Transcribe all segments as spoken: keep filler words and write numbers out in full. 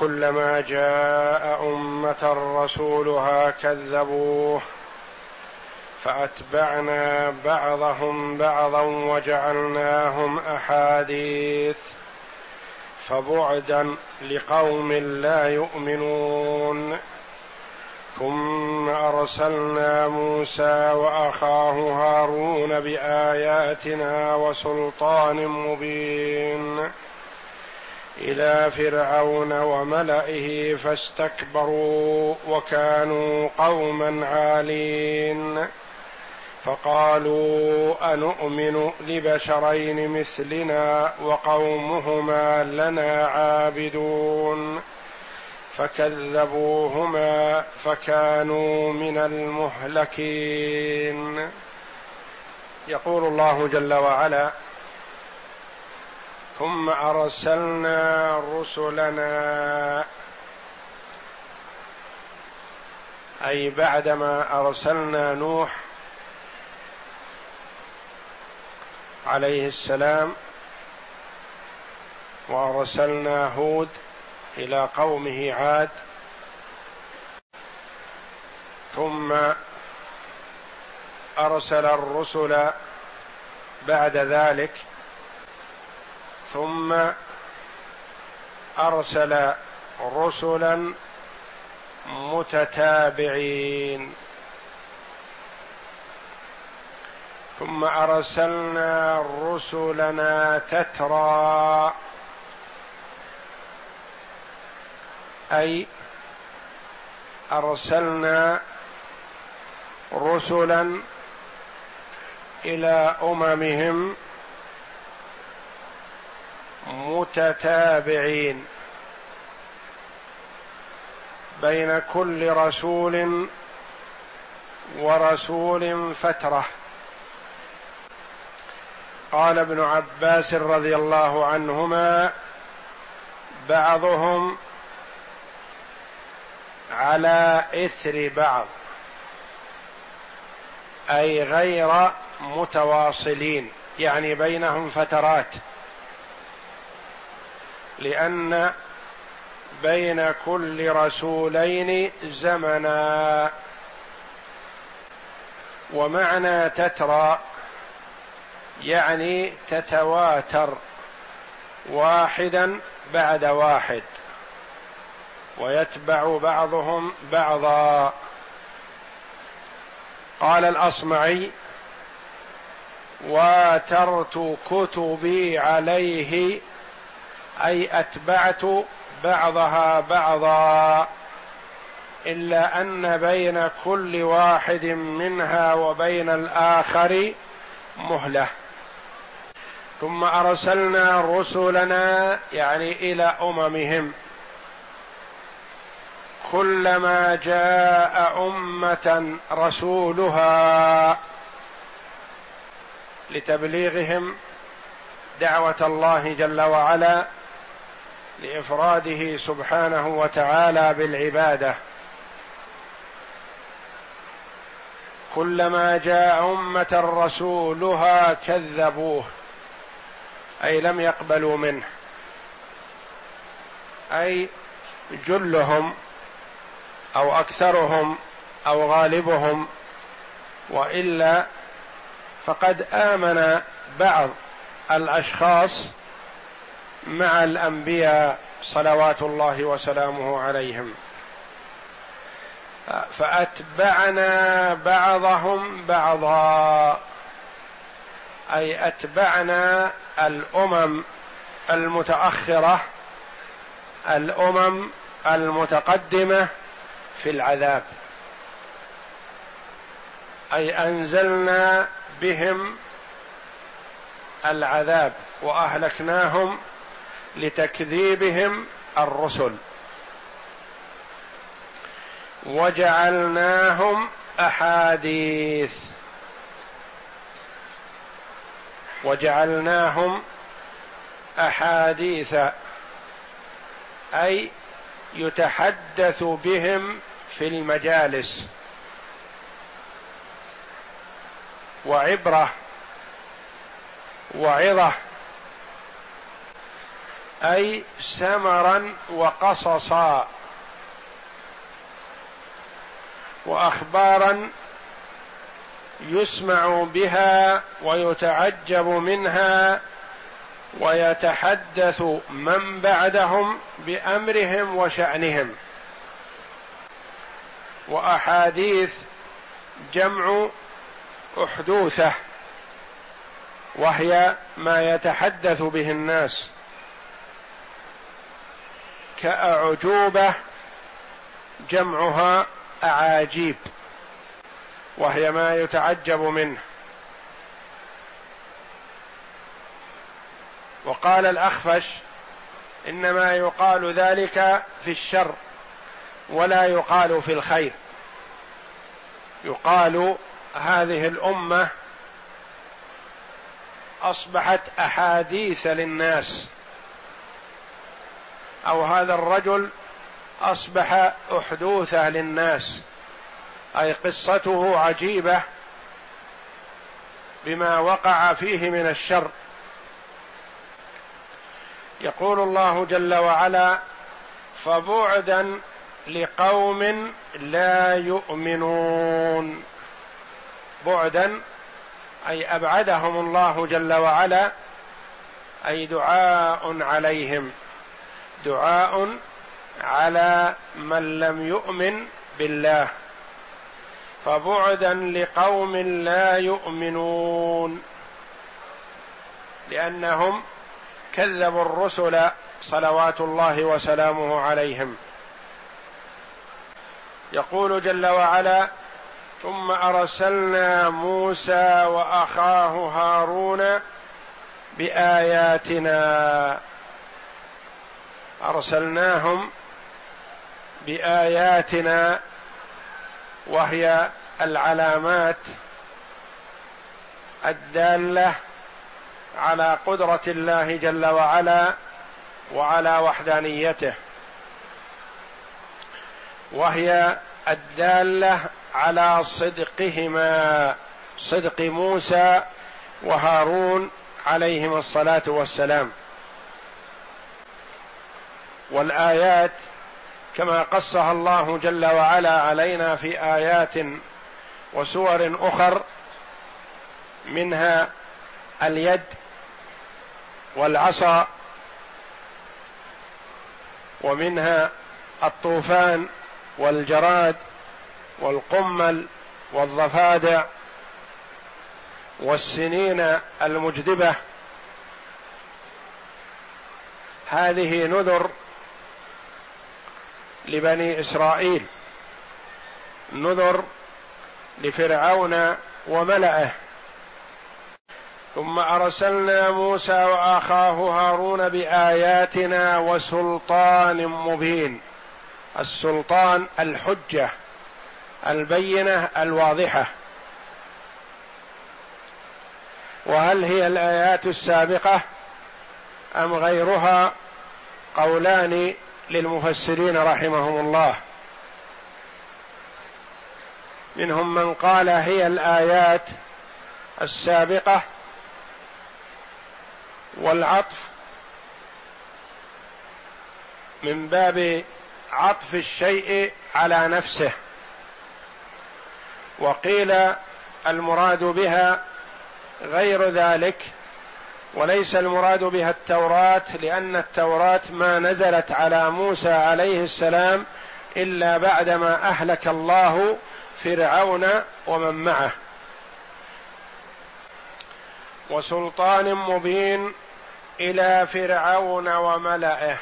كلما جاء أمة رسولها كذبوه فأتبعنا بعضهم بعضا وجعلناهم أحاديث فبعدا لقوم لا يؤمنون. ثم أرسلنا موسى وأخاه هارون بآياتنا وسلطان مبين إلى فرعون وملئه فاستكبروا وكانوا قوما عالين فقالوا أنؤمن لبشرين مثلنا وقومهما لنا عابدون فكذبوهما فكانوا من المهلكين. يقول الله جل وعلا: ثم أرسلنا رسلنا، أي بعدما أرسلنا نوح عليه السلام وأرسلنا هود إلى قومه عاد، ثم أرسل الرسل بعد ذلك، ثم أرسل رسلا متتابعين. ثم أرسلنا رسلنا تترى، أي أرسلنا رسلا إلى أممهم متتابعين، بين كل رسول ورسول فترة. قال ابن عباس رضي الله عنهما: بعضهم على إثر بعض، أي غير متواصلين، يعني بينهم فترات، لأن بين كل رسولين زمنا. ومعنى تترى يعني تتواتر واحدا بعد واحد، ويتبع بعضهم بعضا. قال الأصمعي: واترت كتبي عليه، أي أتبعت بعضها بعضا، إلا أن بين كل واحد منها وبين الآخر مهلة. ثم أرسلنا رسلنا يعني إلى أممهم، كلما جاء أمة رسولها لتبليغهم دعوة الله جل وعلا، لإفراده سبحانه وتعالى بالعبادة. كلما جاء أمة رسولها كذبوه، أي لم يقبلوا منه، أي جلهم أو أكثرهم أو غالبهم، وإلا فقد آمن بعض الأشخاص مع الأنبياء صلوات الله وسلامه عليهم. فأتبعنا بعضهم بعضا، أي أتبعنا الأمم المتأخرة، الأمم المتقدمة في العذاب، أي أنزلنا بهم العذاب وأهلكناهم لتكذيبهم الرسل وجعلناهم أحاديث وجعلناهم أحاديث أي يتحدث بهم في المجالس وعبرة وعظة أي سمرا وقصصا وأخبارا يسمع بها ويتعجب منها ويتحدث من بعدهم بأمرهم وشأنهم. وأحاديث جمع أحدوثة وهي ما يتحدث به الناس كأعجوبة جمعها أعاجيب وهي ما يتعجب منه. وقال الأخفش إنما يقال ذلك في الشر ولا يقال في الخير، يقال هذه الأمة أصبحت أحاديث للناس، أو هذا الرجل أصبح أحدوثة للناس، أي قصته عجيبة بما وقع فيه من الشر. يقول الله جل وعلا: فبعدا لقوم لا يؤمنون. بعدا أي أبعدهم الله جل وعلا، أي دعاء عليهم، دعاء على من لم يؤمن بالله. فبعدا لقوم لا يؤمنون لأنهم كذبوا الرسل صلوات الله وسلامه عليهم. يقول جل وعلا: ثم أرسلنا موسى وأخاه هارون بآياتنا. أرسلناهم بآياتنا وهي العلامات الدالة على قدرة الله جل وعلا وعلى وحدانيته، وهي الدالة على صدقهما، صدق موسى وهارون عليهما الصلاة والسلام. والآيات كما قصها الله جل وعلا علينا في آيات وسور أخر، منها اليد والعصا، ومنها الطوفان والجراد والقمل والضفادع والسنين المجدبة. هذه نذر لبني إسرائيل، نذر لفرعون وملئه. ثم أرسلنا موسى وأخاه هارون بآياتنا وسلطان مبين. السلطان الحجة البينة الواضحة. وهل هي الآيات السابقة أم غيرها؟ قولان للمفسرين رحمهم الله، منهم من قال هي الآيات السابقة، والعطف من باب عطف الشيء على نفسه، وقيل المراد بها غير ذلك وليس المراد بها التوراة، لأن التوراة ما نزلت على موسى عليه السلام إلا بعدما أهلك الله فرعون ومن معه. وسلطان مبين إلى فرعون وملئه.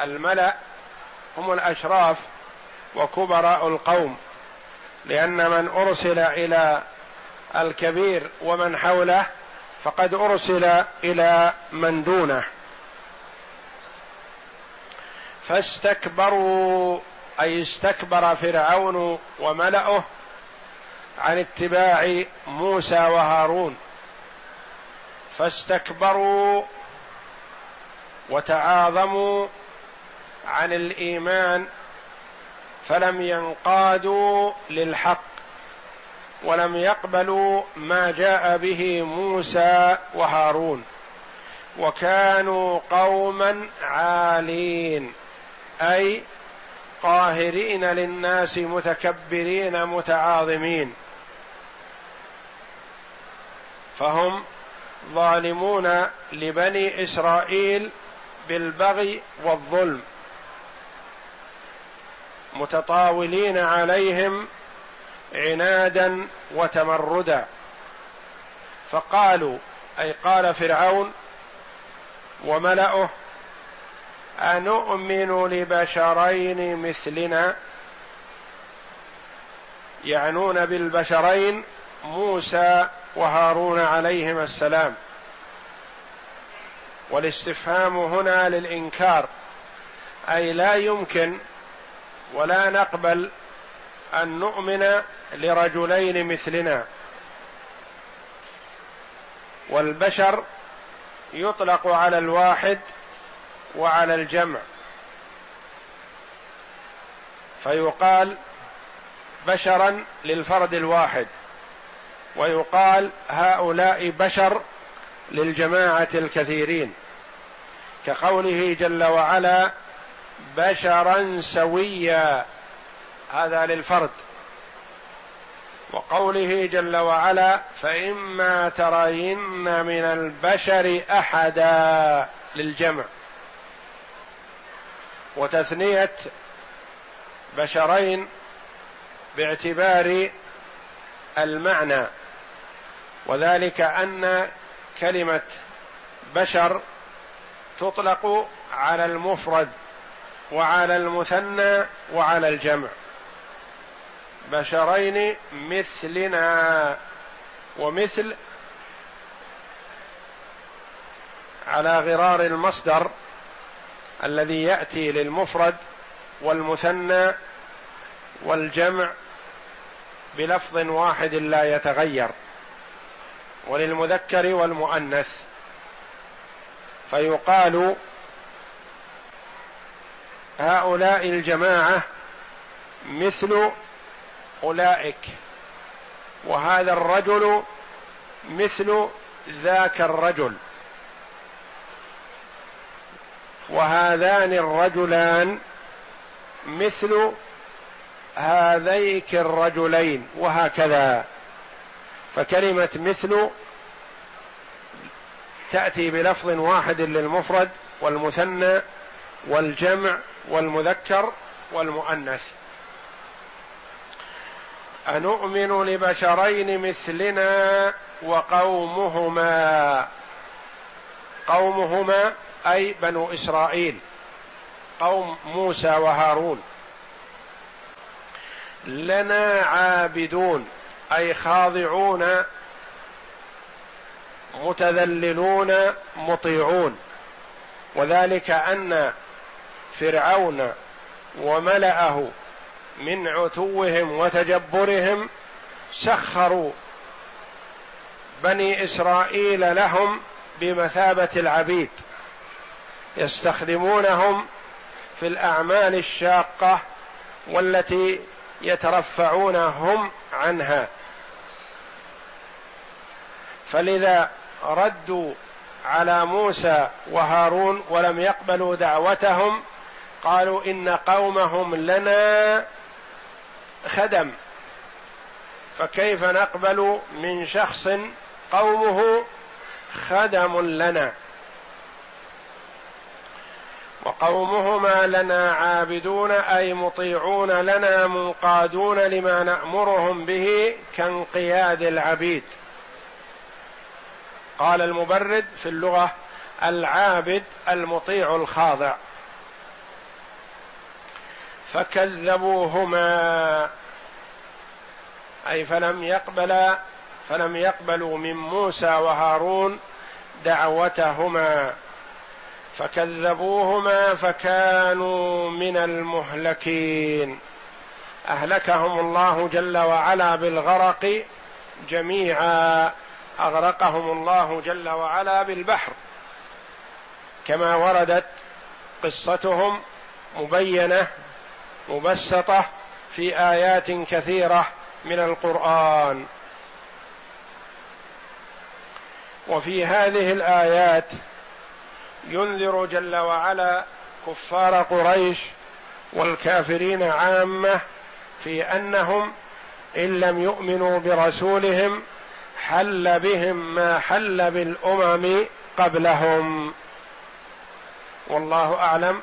الملأ هم الأشراف وكبراء القوم، لأن من أرسل إلى الكبير ومن حوله فقد أرسل إلى من دونه. فاستكبروا أي استكبر فرعون وملأه عن اتباع موسى وهارون، فاستكبروا وتعاظموا عن الإيمان فلم ينقادوا للحق ولم يقبلوا ما جاء به موسى وهارون، وكانوا قوما عالين أي قاهرين للناس متكبرين متعاظمين، فهم ظالمون لبني إسرائيل بالبغي والظلم متطاولين عليهم عنادا وتمردا. فقالوا أي قال فرعون وملأه أنؤمن لبشرين مثلنا، يعنون بالبشرين موسى وهارون عليهما السلام، والاستفهام هنا للإنكار أي لا يمكن ولا نقبل أن نؤمن لرجلين مثلنا. والبشر يطلق على الواحد وعلى الجمع، فيقال بشرا للفرد الواحد ويقال هؤلاء بشر للجماعة الكثيرين، كقوله جل وعلا بشرا سويا، هذا للفرد، وقوله جل وعلا فإما ترين من البشر أحدا للجمع، وتثنية بشرين باعتبار المعنى، وذلك أن كلمة بشر تطلق على المفرد وعلى المثنى وعلى الجمع، بشرين مثلنا، ومثل على غرار المصدر الذي يأتي للمفرد والمثنى والجمع بلفظ واحد لا يتغير، وللمذكر والمؤنث، فيقال هؤلاء الجماعة مثل أولئك، وهذا الرجل مثل ذاك الرجل، وهذان الرجلان مثل هذيك الرجلين، وهكذا. فكلمة مثل تأتي بلفظ واحد للمفرد والمثنى والجمع والمذكر والمؤنث. أنؤمن لبشرين مثلنا وقومهما، قومهما أي بنو إسرائيل قوم موسى وهارون، لنا عابدون أي خاضعون متذللون مطيعون، وذلك أن فرعون وملأه من عتوهم وتجبرهم سخروا بني إسرائيل لهم بمثابة العبيد، يستخدمونهم في الأعمال الشاقة والتي يترفعون هم عنها، فلذا ردوا على موسى وهارون ولم يقبلوا دعوتهم، قالوا إن قومهم لنا خدم، فكيف نقبل من شخص قومه خدم لنا. وقومهما لنا عابدون أي مطيعون لنا منقادون لما نأمرهم به كانقياد العبيد. قال المبرد في اللغة العابد المطيع الخاضع. فكذبوهما أي فلم يقبل فلم يقبلوا من موسى وهارون دعوتهما، فكذبوهما فكانوا من المهلكين. أهلكهم الله جل وعلا بالغرق جميعا، أغرقهم الله جل وعلا بالبحر كما وردت قصتهم مبينة مبسطة في آيات كثيرة من القرآن. وفي هذه الآيات ينذر جل وعلا كفار قريش والكافرين عامة في أنهم إن لم يؤمنوا برسولهم حل بهم ما حل بالأمم قبلهم. والله أعلم،